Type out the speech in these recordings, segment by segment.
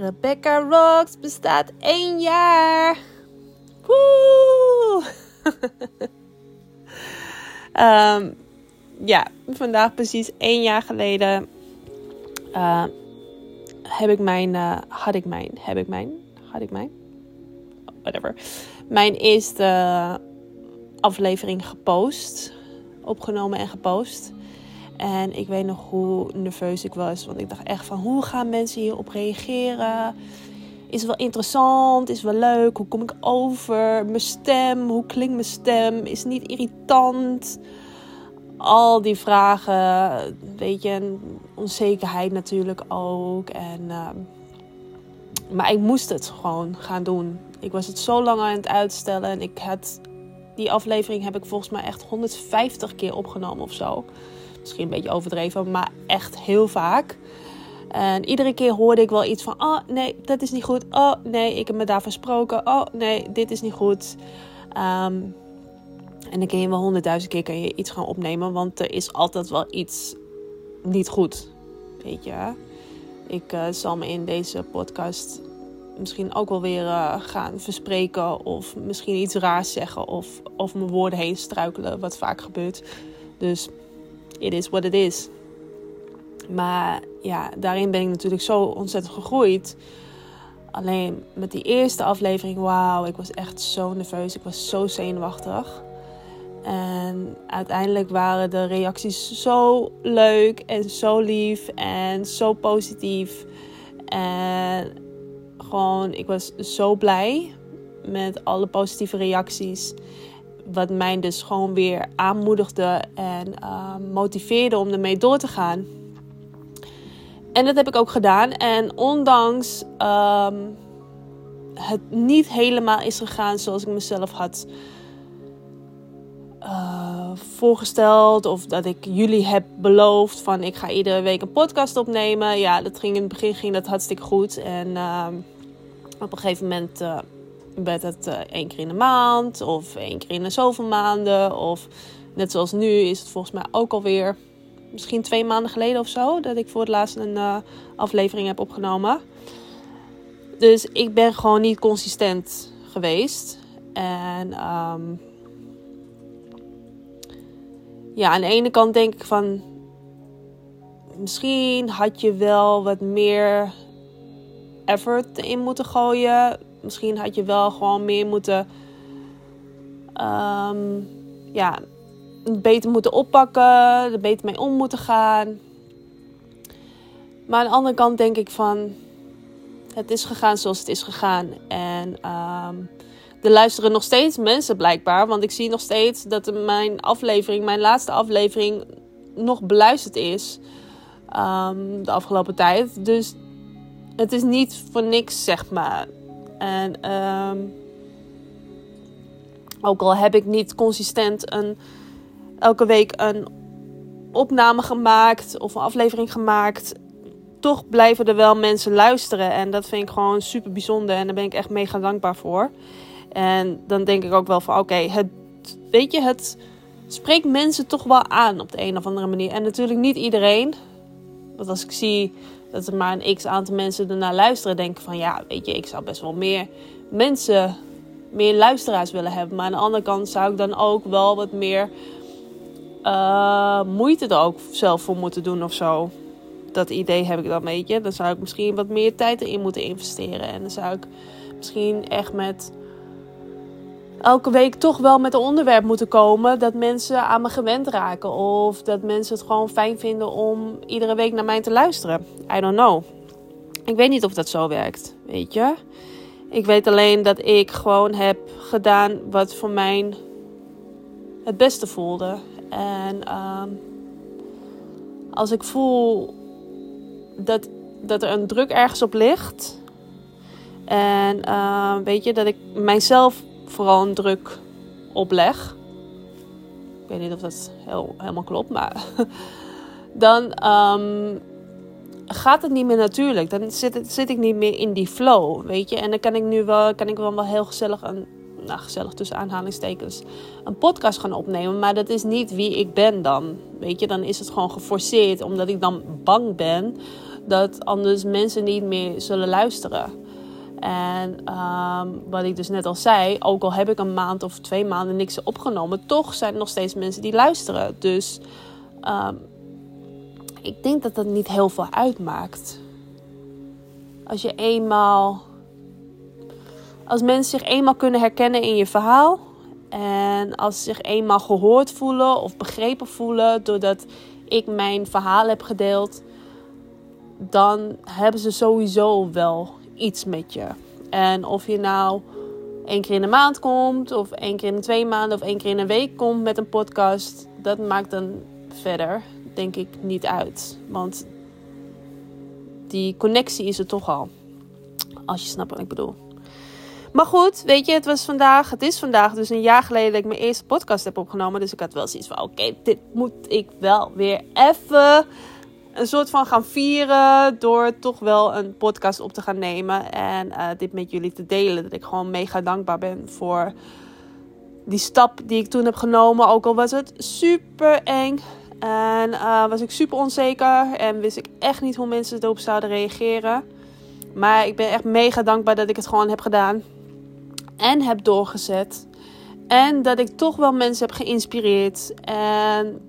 Rebecca Rocks bestaat 1 jaar. Woe! Ja, vandaag precies 1 jaar geleden had ik mijn eerste aflevering gepost. Opgenomen en gepost. En ik weet nog hoe nerveus ik was. Want ik dacht echt van, hoe gaan mensen hierop reageren? Is het wel interessant? Is het wel leuk? Hoe kom ik over? Mijn stem? Hoe klinkt mijn stem? Is het niet irritant? Al die vragen. Weet je, en onzekerheid natuurlijk ook. En, maar ik moest het gewoon gaan doen. Ik was het zo lang aan het uitstellen. En ik had... Die aflevering heb ik volgens mij echt 150 keer opgenomen of zo. Misschien een beetje overdreven, maar echt heel vaak. En iedere keer hoorde ik wel iets van... Oh nee, dat is niet goed. Oh nee, ik heb me daar versproken. Oh nee, dit is niet goed. En dan kun je wel 100.000 keer kan je iets gaan opnemen. Want er is altijd wel iets niet goed. Weet je. Ik zal me in deze podcast... misschien ook wel weer gaan verspreken of misschien iets raars zeggen of over mijn woorden heen struikelen, wat vaak gebeurt. Dus it is what it is. Maar ja, daarin ben ik natuurlijk zo ontzettend gegroeid. Alleen met die eerste aflevering, wauw, ik was echt zo nerveus, ik was zo zenuwachtig. En uiteindelijk waren de reacties zo leuk en zo lief en zo positief en... Gewoon, ik was zo blij met alle positieve reacties. Wat mij dus gewoon weer aanmoedigde en motiveerde om ermee door te gaan. En dat heb ik ook gedaan. En ondanks het niet helemaal is gegaan zoals ik mezelf had voorgesteld. Of dat ik jullie heb beloofd van ik ga iedere week een podcast opnemen. Ja, dat ging in het begin ging dat hartstikke goed. En... Op een gegeven moment werd het 1 keer in de maand of 1 keer in de zoveel maanden. Of net zoals nu is het volgens mij ook alweer misschien 2 maanden geleden of zo. Dat ik voor het laatst een aflevering heb opgenomen. Dus ik ben gewoon niet consistent geweest. En ja, aan de ene kant denk ik van... Misschien had je wel wat meer... effort in moeten gooien. Misschien had je wel gewoon meer moeten... beter moeten oppakken. Er beter mee om moeten gaan. Maar aan de andere kant denk ik van... Het is gegaan zoals het is gegaan. En er luisteren nog steeds mensen blijkbaar. Want ik zie nog steeds dat mijn aflevering... Mijn laatste aflevering nog beluisterd is. De afgelopen tijd. Dus... Het is niet voor niks, zeg maar. En ook al heb ik niet consistent elke week een opname gemaakt of een aflevering gemaakt, toch blijven er wel mensen luisteren. En dat vind ik gewoon super bijzonder en daar ben ik echt mega dankbaar voor. En dan denk ik ook wel van oké, het spreekt mensen toch wel aan op de een of andere manier. En natuurlijk niet iedereen, want als ik zie... dat er maar een x-aantal mensen ernaar luisteren... denken van ja, weet je, ik zou best wel meer mensen... meer luisteraars willen hebben. Maar aan de andere kant zou ik dan ook wel wat meer... moeite er ook zelf voor moeten doen of zo. Dat idee heb ik dan, weet je. Dan zou ik misschien wat meer tijd erin moeten investeren. En dan zou ik misschien echt met... elke week toch wel met een onderwerp moeten komen... dat mensen aan me gewend raken. Of dat mensen het gewoon fijn vinden om iedere week naar mij te luisteren. I don't know. Ik weet niet of dat zo werkt, weet je. Ik weet alleen dat ik gewoon heb gedaan wat voor mij het beste voelde. En als ik voel dat er een druk ergens op ligt... en weet je, dat ik mijzelf... vooral een druk opleg. Ik weet niet of dat helemaal klopt, maar... dan gaat het niet meer natuurlijk. Dan zit ik niet meer in die flow, weet je. En dan kan ik wel heel gezellig... gezellig tussen aanhalingstekens... een podcast gaan opnemen, maar dat is niet wie ik ben dan. Weet je, dan is het gewoon geforceerd... omdat ik dan bang ben dat anders mensen niet meer zullen luisteren. En wat ik dus net al zei, ook al heb ik een maand of 2 maanden niks opgenomen, toch zijn er nog steeds mensen die luisteren. Dus ik denk dat dat niet heel veel uitmaakt. Als mensen zich eenmaal kunnen herkennen in je verhaal, en als ze zich eenmaal gehoord voelen of begrepen voelen doordat ik mijn verhaal heb gedeeld, dan hebben ze sowieso wel iets met je. En of je nou 1 keer in de maand komt, of 1 keer in de 2 maanden, of 1 keer in een week komt met een podcast, dat maakt dan verder, denk ik, niet uit. Want die connectie is er toch al. Als je snapt wat ik bedoel. Maar goed, weet je, het is vandaag dus 1 jaar geleden dat ik mijn eerste podcast heb opgenomen. Dus ik had wel zoiets van, oké, dit moet ik wel weer even een soort van gaan vieren door toch wel een podcast op te gaan nemen en dit met jullie te delen. Dat ik gewoon mega dankbaar ben voor die stap die ik toen heb genomen. Ook al was het super eng en was ik super onzeker en wist ik echt niet hoe mensen erop zouden reageren. Maar ik ben echt mega dankbaar dat ik het gewoon heb gedaan en heb doorgezet. En dat ik toch wel mensen heb geïnspireerd en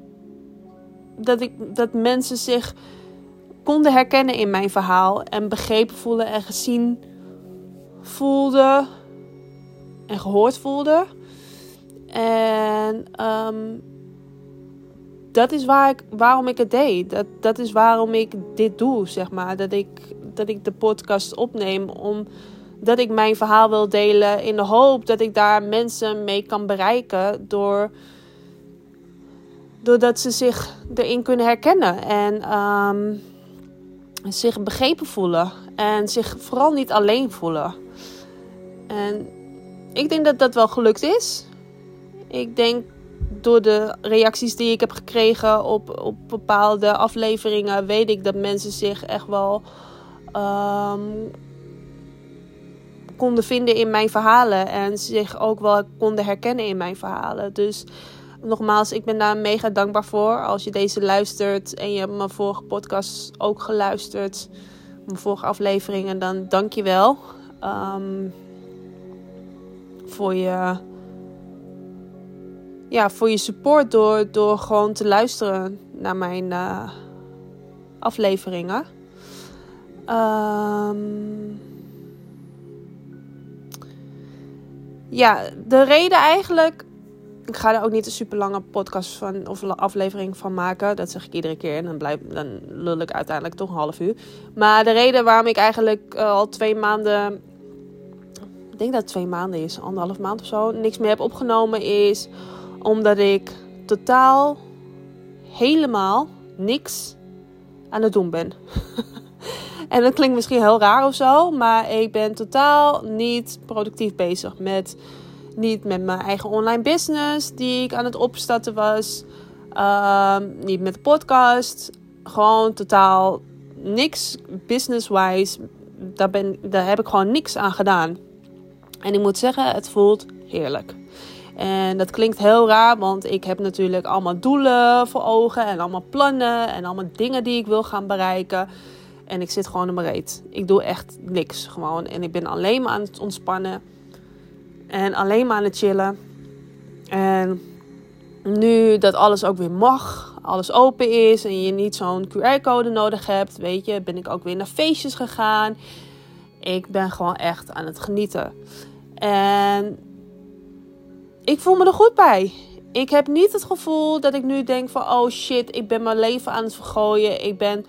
dat mensen zich konden herkennen in mijn verhaal. En begrepen voelden en gezien voelden. En gehoord voelden. En dat is waarom ik het deed. Dat is waarom ik dit doe, zeg maar. Dat ik de podcast opneem. Omdat ik mijn verhaal wil delen. In de hoop dat ik daar mensen mee kan bereiken. Doordat ze zich erin kunnen herkennen en zich begrepen voelen. En zich vooral niet alleen voelen. En ik denk dat dat wel gelukt is. Ik denk door de reacties die ik heb gekregen op bepaalde afleveringen, weet ik dat mensen zich echt wel konden vinden in mijn verhalen. En zich ook wel konden herkennen in mijn verhalen. Dus nogmaals, ik ben daar mega dankbaar voor. Als je deze luistert en je hebt mijn vorige podcast ook geluisterd, mijn vorige afleveringen, dan dank je wel voor je support door gewoon te luisteren naar mijn afleveringen. De reden eigenlijk. Ik ga er ook niet een super lange podcast van of aflevering van maken. Dat zeg ik iedere keer. En dan lul ik uiteindelijk toch een half uur. Maar de reden waarom ik eigenlijk al 2 maanden... Ik denk dat het 2 maanden is. 1,5 maand of zo. Niks meer heb opgenomen is omdat ik totaal helemaal niks aan het doen ben. En dat klinkt misschien heel raar of zo. Maar ik ben totaal niet productief bezig met... Niet met mijn eigen online business die ik aan het opstarten was. Niet met de podcast. Gewoon totaal niks business-wise. Daar heb ik gewoon niks aan gedaan. En ik moet zeggen, het voelt heerlijk. En dat klinkt heel raar, want ik heb natuurlijk allemaal doelen voor ogen. En allemaal plannen en allemaal dingen die ik wil gaan bereiken. En ik zit gewoon in mijn reet. Ik doe echt niks gewoon. En ik ben alleen maar aan het ontspannen. En alleen maar aan het chillen. En nu dat alles ook weer mag. Alles open is. En je niet zo'n QR-code nodig hebt. Weet je, ben ik ook weer naar feestjes gegaan. Ik ben gewoon echt aan het genieten. En ik voel me er goed bij. Ik heb niet het gevoel dat ik nu denk van... Oh shit, ik ben mijn leven aan het vergooien. Ik ben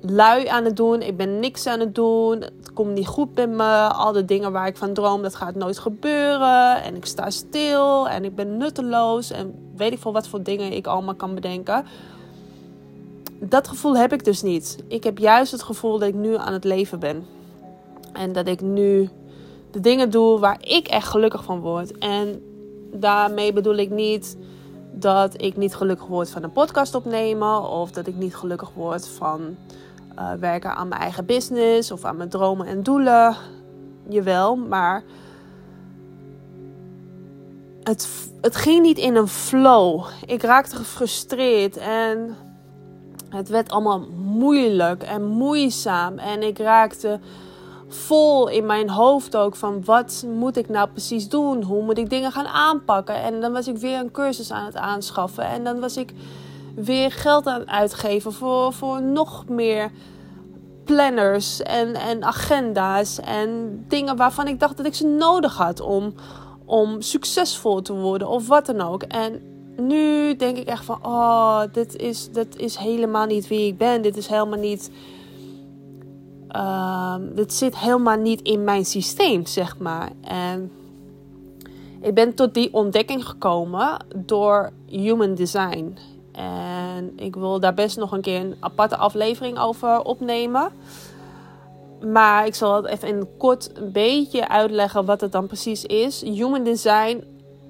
lui aan het doen. Ik ben niks aan het doen. Het komt niet goed met me. Al de dingen waar ik van droom, dat gaat nooit gebeuren. En ik sta stil. En ik ben nutteloos. En weet ik veel wat voor dingen ik allemaal kan bedenken. Dat gevoel heb ik dus niet. Ik heb juist het gevoel dat ik nu aan het leven ben. En dat ik nu de dingen doe waar ik echt gelukkig van word. En daarmee bedoel ik niet dat ik niet gelukkig word van een podcast opnemen. Of dat ik niet gelukkig word van werken aan mijn eigen business. Of aan mijn dromen en doelen. Jawel, maar het ging niet in een flow. Ik raakte gefrustreerd. En Het werd allemaal moeilijk en moeizaam. En ik raakte vol in mijn hoofd ook van wat moet ik nou precies doen? Hoe moet ik dingen gaan aanpakken? En dan was ik weer een cursus aan het aanschaffen. En dan was ik weer geld aan het uitgeven voor nog meer planners en agenda's. En dingen waarvan ik dacht dat ik ze nodig had om succesvol te worden of wat dan ook. En nu denk ik echt van, oh, dit is helemaal niet wie ik ben. Dit is helemaal niet... dit zit helemaal niet in mijn systeem, zeg maar. En ik ben tot die ontdekking gekomen door Human Design. En ik wil daar best nog een keer een aparte aflevering over opnemen. Maar ik zal het even in kort een beetje uitleggen wat het dan precies is. Human Design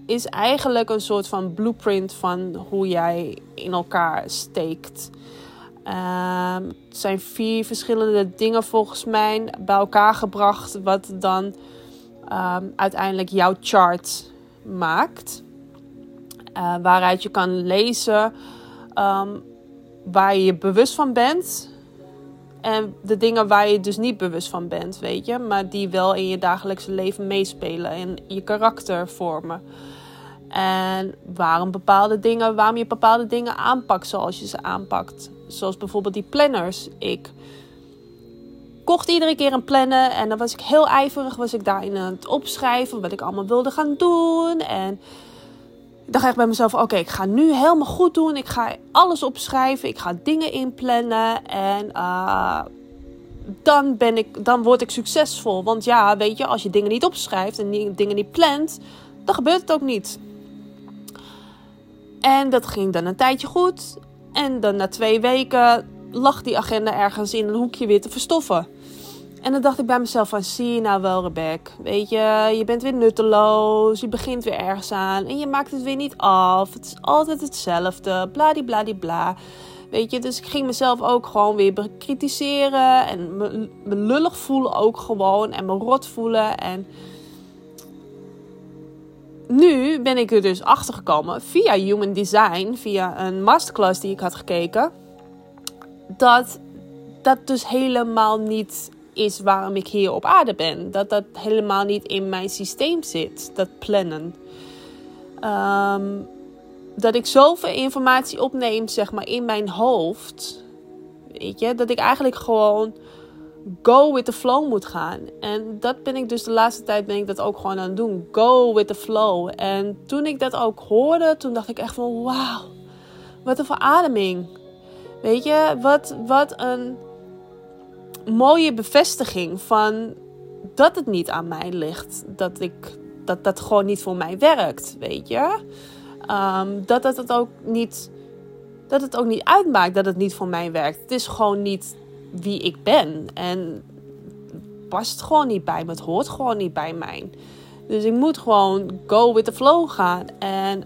is eigenlijk een soort van blueprint van hoe jij in elkaar steekt. Het zijn 4 verschillende dingen volgens mij bij elkaar gebracht, wat dan uiteindelijk jouw chart maakt. Waaruit je kan lezen waar je bewust van bent. En de dingen waar je dus niet bewust van bent, weet je. Maar die wel in je dagelijkse leven meespelen en je karakter vormen. En waarom je bepaalde dingen aanpakt zoals je ze aanpakt. Zoals bijvoorbeeld die planners. Ik kocht iedere keer een plannen en dan was ik heel ijverig. Was ik daarin aan het opschrijven wat ik allemaal wilde gaan doen. En ik dacht echt bij mezelf, oké, ik ga nu helemaal goed doen. Ik ga alles opschrijven. Ik ga dingen inplannen. En dan word ik succesvol. Want ja, weet je, als je dingen niet opschrijft en dingen niet plant, dan gebeurt het ook niet. En dat ging dan een tijdje goed. En dan na 2 weken lag die agenda ergens in een hoekje weer te verstoffen. En dan dacht ik bij mezelf van, zie je nou wel, Rebecca, weet je, je bent weer nutteloos, je begint weer ergens aan en je maakt het weer niet af. Het is altijd hetzelfde, bladibladibla, weet je. Dus ik ging mezelf ook gewoon weer bekritiseren en me lullig voelen ook gewoon en me rot voelen. En nu ben ik er dus achter gekomen via Human Design, via een masterclass die ik had gekeken, dat dat dus helemaal niet is waarom ik hier op aarde ben. Dat helemaal niet in mijn systeem zit. Dat plannen. Dat ik zoveel informatie opneem, zeg maar, in mijn hoofd. Weet je, dat ik eigenlijk gewoon go with the flow moet gaan. En dat ben ik dus de laatste tijd ook gewoon aan het doen. Go with the flow. En toen ik dat ook hoorde, toen dacht ik echt van, wauw, wat een verademing. Weet je, wat een mooie bevestiging van dat het niet aan mij ligt. Dat gewoon niet voor mij werkt, weet je. Dat het ook niet uitmaakt dat het niet voor mij werkt. Het is gewoon niet wie ik ben. En past gewoon niet bij me. Het hoort gewoon niet bij mij. Dus ik moet gewoon go with the flow gaan. En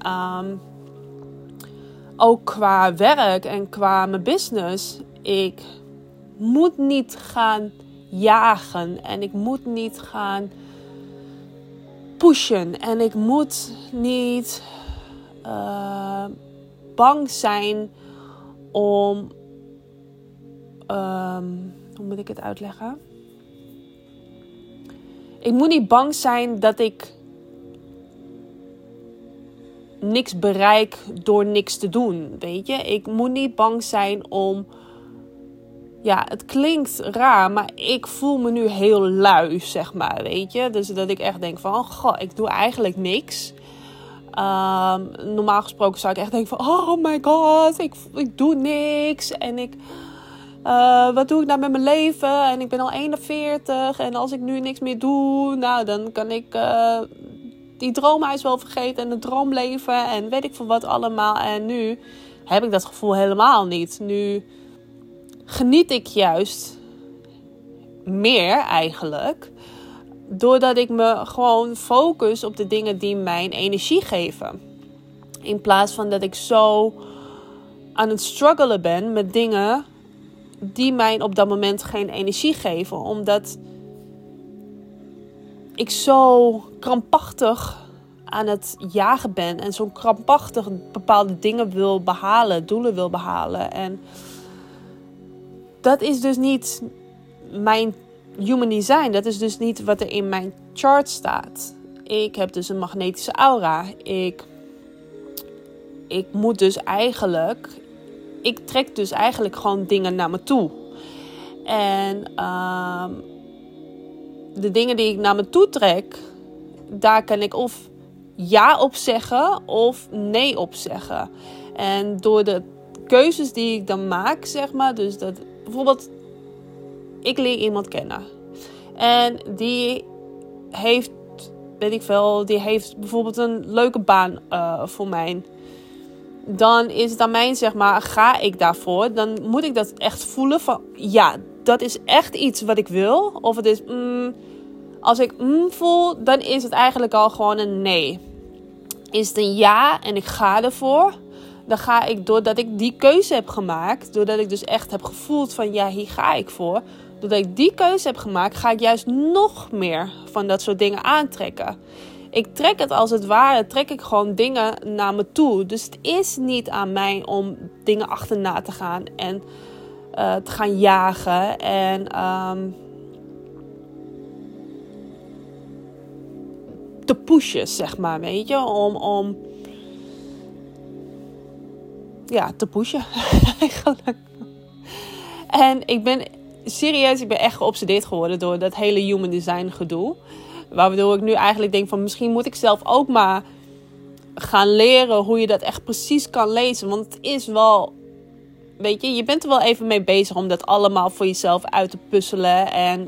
ook qua werk en qua mijn business. Ik moet niet gaan jagen en ik moet niet gaan pushen en ik moet niet bang zijn om hoe moet ik het uitleggen? Ik moet niet bang zijn dat ik niks bereik door niks te doen, weet je? Ik moet niet bang zijn om... Ja, het klinkt raar, maar ik voel me nu heel lui, zeg maar, weet je. Dus dat ik echt denk van, goh, ik doe eigenlijk niks. Normaal gesproken zou ik echt denken van, oh my god, ik doe niks. En wat doe ik nou met mijn leven? En ik ben al 41 en als ik nu niks meer doe, nou, dan kan ik die droomhuis wel vergeten en het droomleven en weet ik veel wat allemaal. En nu heb ik dat gevoel helemaal niet. Nu geniet ik juist meer eigenlijk, doordat ik me gewoon focus op de dingen die mijn energie geven. In plaats van dat ik zo aan het struggelen ben met dingen die mij op dat moment geen energie geven. Omdat ik zo krampachtig aan het jagen ben en zo krampachtig bepaalde dingen wil behalen, doelen wil behalen en dat is dus niet mijn Human Design. Dat is dus niet wat er in mijn chart staat. Ik heb dus een magnetische aura. Ik moet dus eigenlijk... Ik trek dus eigenlijk gewoon dingen naar me toe. En de dingen die ik naar me toe trek... daar kan ik of ja op zeggen of nee op zeggen. En door de keuzes die ik dan maak, zeg maar... Dus dat bijvoorbeeld... Ik leer iemand kennen. En die heeft... Weet ik veel, die heeft bijvoorbeeld een leuke baan voor mij. Dan is het aan mij, zeg maar, ga ik daarvoor? Dan moet ik dat echt voelen van, ja, dat is echt iets wat ik wil. Of het is, als ik voel, dan is het eigenlijk al gewoon een nee. Is het een ja en ik ga ervoor? Dan ga ik, doordat ik die keuze heb gemaakt, doordat ik dus echt heb gevoeld van, ja, hier ga ik voor... Doordat ik die keuze heb gemaakt, ga ik juist nog meer van dat soort dingen aantrekken. Ik trek het als het ware, trek ik gewoon dingen naar me toe. Dus het is niet aan mij om dingen achterna te gaan en te gaan jagen. En te pushen, zeg maar, weet je. Om ja, te pushen, eigenlijk. En ik ben... Serieus, ik ben echt geobsedeerd geworden door dat hele Human Design gedoe. Waardoor ik nu eigenlijk denk van misschien moet ik zelf ook maar gaan leren hoe je dat echt precies kan lezen. Want het is wel, weet je, je bent er wel even mee bezig om dat allemaal voor jezelf uit te puzzelen en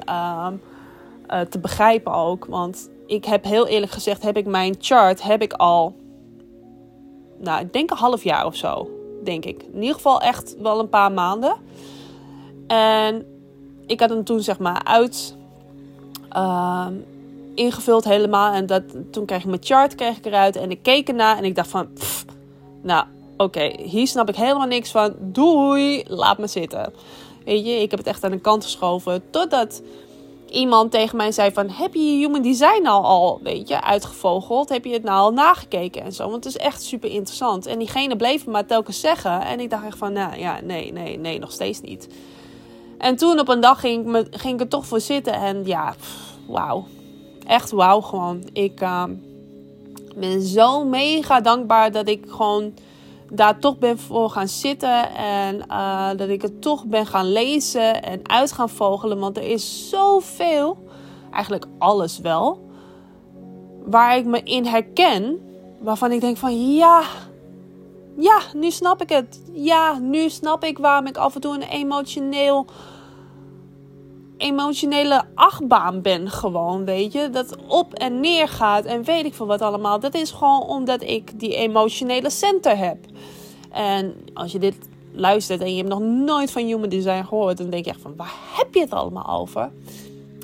te begrijpen ook. Want ik heb heel eerlijk gezegd, heb ik mijn chart, heb ik al, nou ik denk een half jaar of zo, denk ik. In ieder geval echt wel een paar maanden. En ik had hem toen zeg maar uit ingevuld helemaal. En toen kreeg ik mijn chart eruit en ik keek ernaar. En ik dacht van, nou oké, hier snap ik helemaal niks van. Doei, laat me zitten. Weet je, ik heb het echt aan de kant geschoven. Totdat iemand tegen mij zei van, heb je je Human Design al weet je, uitgevogeld? Heb je het nou al nagekeken en zo? Want het is echt super interessant. En diegene bleef maar telkens zeggen. En ik dacht echt van, nou ja, nee, nog steeds niet. En toen op een dag ging ik er toch voor zitten. En ja, wauw. Echt wauw gewoon. Ik ben zo mega dankbaar dat ik gewoon daar toch ben voor gaan zitten. En dat ik het toch ben gaan lezen en uit gaan vogelen. Want er is zoveel, eigenlijk alles wel, waar ik me in herken. Waarvan ik denk van ja, nu snap ik het. Ja, nu snap ik waarom ik af en toe een emotionele achtbaan ben gewoon, weet je. Dat op en neer gaat en weet ik veel wat allemaal. Dat is gewoon omdat ik die emotionele center heb. En als je dit luistert en je hebt nog nooit van Human Design gehoord... dan denk je echt van, waar heb je het allemaal over?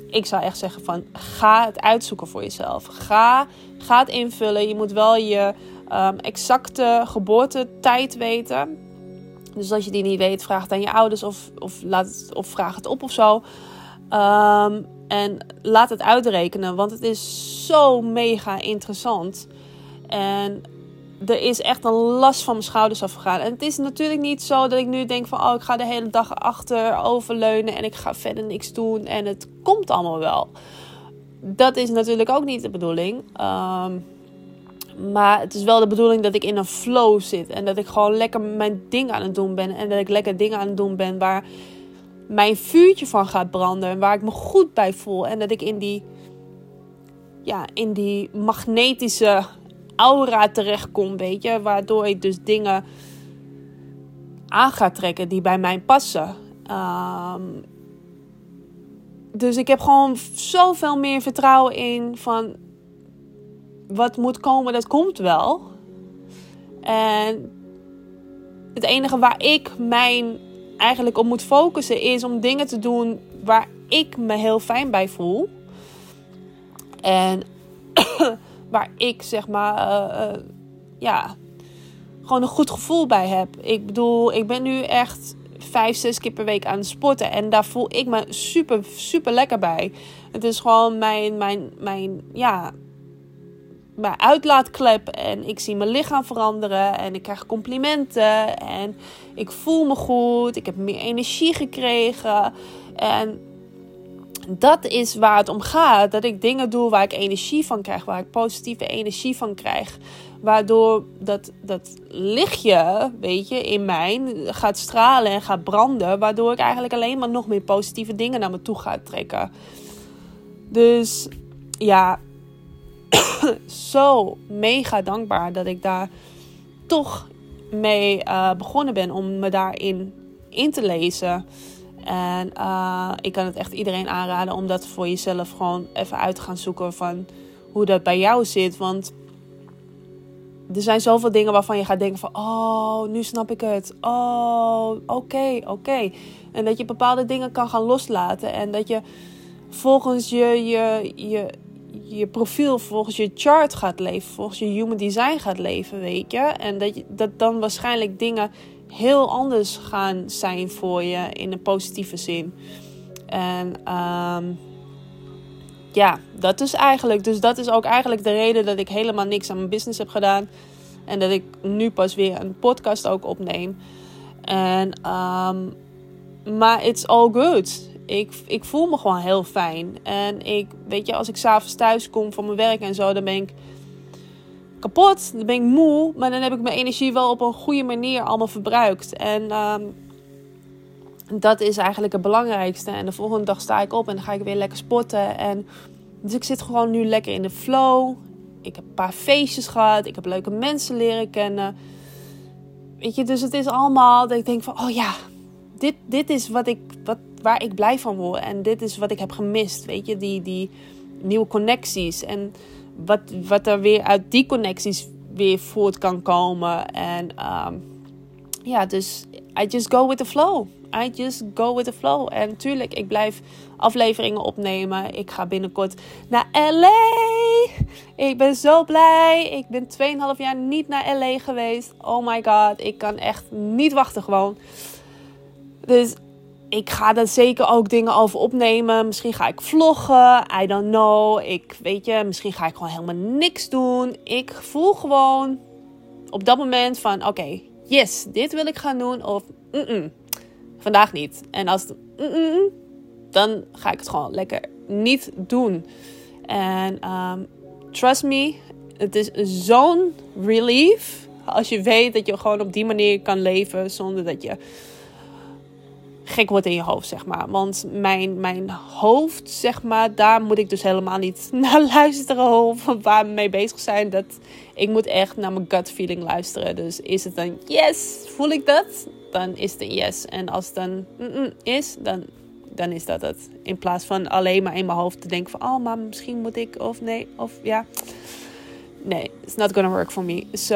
Ik zou echt zeggen van, ga het uitzoeken voor jezelf. Ga het invullen. Je moet wel je exacte geboortetijd weten. Dus als je die niet weet, vraag het aan je ouders of vraag het op of zo. En laat het uitrekenen, want het is zo mega interessant. En er is echt een last van mijn schouders afgegaan. En het is natuurlijk niet zo dat ik nu denk van... oh, ik ga de hele dag achteroverleunen en ik ga verder niks doen. En het komt allemaal wel. Dat is natuurlijk ook niet de bedoeling. Maar het is wel de bedoeling dat ik in een flow zit. En dat ik gewoon lekker mijn ding aan het doen ben. En dat ik lekker dingen aan het doen ben waar mijn vuurtje van gaat branden. En waar ik me goed bij voel. En dat ik in die magnetische aura terechtkom, weet je. Waardoor ik dus dingen aan ga trekken die bij mij passen. Dus ik heb gewoon zoveel meer vertrouwen in van... wat moet komen, dat komt wel. En het enige waar ik mij eigenlijk op moet focussen... is om dingen te doen waar ik me heel fijn bij voel. En waar ik, zeg maar, gewoon een goed gevoel bij heb. Ik bedoel, ik ben nu echt 5-6 keer per week aan het sporten. En daar voel ik me super, super lekker bij. Het is gewoon mijn mijn uitlaatklep en ik zie mijn lichaam veranderen en ik krijg complimenten en ik voel me goed, ik heb meer energie gekregen en dat is waar het om gaat, dat ik dingen doe waar ik energie van krijg, waar ik positieve energie van krijg, waardoor dat lichtje, weet je, in mij gaat stralen en gaat branden, waardoor ik eigenlijk alleen maar nog meer positieve dingen naar me toe ga trekken. Dus ja, zo mega dankbaar dat ik daar toch mee begonnen ben om me daarin in te lezen. En ik kan het echt iedereen aanraden om dat voor jezelf gewoon even uit te gaan zoeken van hoe dat bij jou zit. Want er zijn zoveel dingen waarvan je gaat denken van oh, nu snap ik het. Oh, oké. En dat je bepaalde dingen kan gaan loslaten. En dat je volgens je profiel, volgens je chart gaat leven, volgens je Human Design gaat leven, weet je. En dat dan waarschijnlijk dingen heel anders gaan zijn voor je in een positieve zin. En ja, dat is eigenlijk. Dus dat is ook eigenlijk de reden dat ik helemaal niks aan mijn business heb gedaan. En dat ik nu pas weer een podcast ook opneem. En maar it's all good. Ik voel me gewoon heel fijn. En ik, weet je, als ik 's avonds thuis kom van mijn werk en zo, dan ben ik kapot, dan ben ik moe, maar dan heb ik mijn energie wel op een goede manier allemaal verbruikt. En dat is eigenlijk het belangrijkste. En de volgende dag sta ik op en dan ga ik weer lekker sporten. En dus ik zit gewoon nu lekker in de flow. Ik heb een paar feestjes gehad. Ik heb leuke mensen leren kennen. Weet je, dus het is allemaal dat ik denk van, oh ja, dit is waar ik blij van word. En dit is wat ik heb gemist, weet je, die nieuwe connecties. En wat er weer uit die connecties weer voort kan komen. En ja, dus I just go with the flow. En tuurlijk, ik blijf afleveringen opnemen. Ik ga binnenkort naar LA. Ik ben zo blij. Ik ben 2,5 jaar niet naar LA geweest. Oh my god, ik kan echt niet wachten gewoon. Dus ik ga daar zeker ook dingen over opnemen. Misschien ga ik vloggen. I don't know. Misschien ga ik gewoon helemaal niks doen. Ik voel gewoon op dat moment van oké, yes, dit wil ik gaan doen. Of vandaag niet. En als het dan ga ik het gewoon lekker niet doen. En trust me, het is zo'n relief als je weet dat je gewoon op die manier kan leven zonder dat je gek wordt in je hoofd, zeg maar. Want mijn hoofd, zeg maar, daar moet ik dus helemaal niet naar luisteren of waar we mee bezig zijn. Ik moet echt naar mijn gut feeling luisteren. Dus is het dan yes, voel ik dat? Dan is het een yes. En als het dan is, dan is dat het. In plaats van alleen maar in mijn hoofd te denken van oh, maar misschien moet ik of nee, of ja. Nee, it's not gonna work for me. So,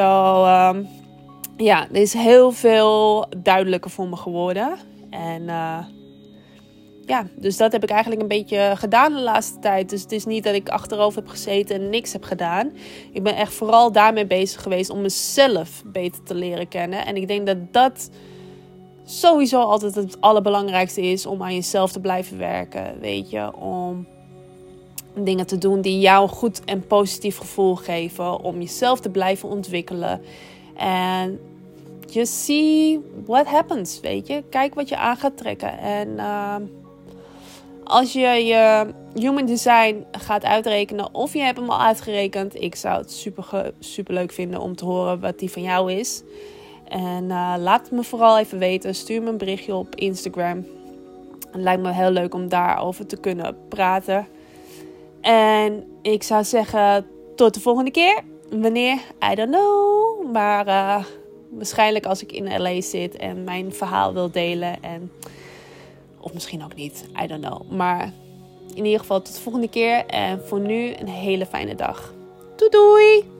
ja, er is heel veel duidelijker voor me geworden. En ja, dus dat heb ik eigenlijk een beetje gedaan de laatste tijd. Dus het is niet dat ik achterover heb gezeten en niks heb gedaan. Ik ben echt vooral daarmee bezig geweest om mezelf beter te leren kennen. En ik denk dat dat sowieso altijd het allerbelangrijkste is om aan jezelf te blijven werken. Weet je, om dingen te doen die jou een goed en positief gevoel geven. Om jezelf te blijven ontwikkelen. En you see what happens, weet je. Kijk wat je aan gaat trekken. En als je je Human Design gaat uitrekenen of je hebt hem al uitgerekend, ik zou het super leuk vinden om te horen wat die van jou is. En laat het me vooral even weten. Stuur me een berichtje op Instagram. Het lijkt me heel leuk om daarover te kunnen praten. En ik zou zeggen tot de volgende keer. Wanneer? I don't know. Maar waarschijnlijk als ik in LA zit en mijn verhaal wil delen. Of misschien ook niet. I don't know. Maar in ieder geval tot de volgende keer. En voor nu een hele fijne dag. Doei doei!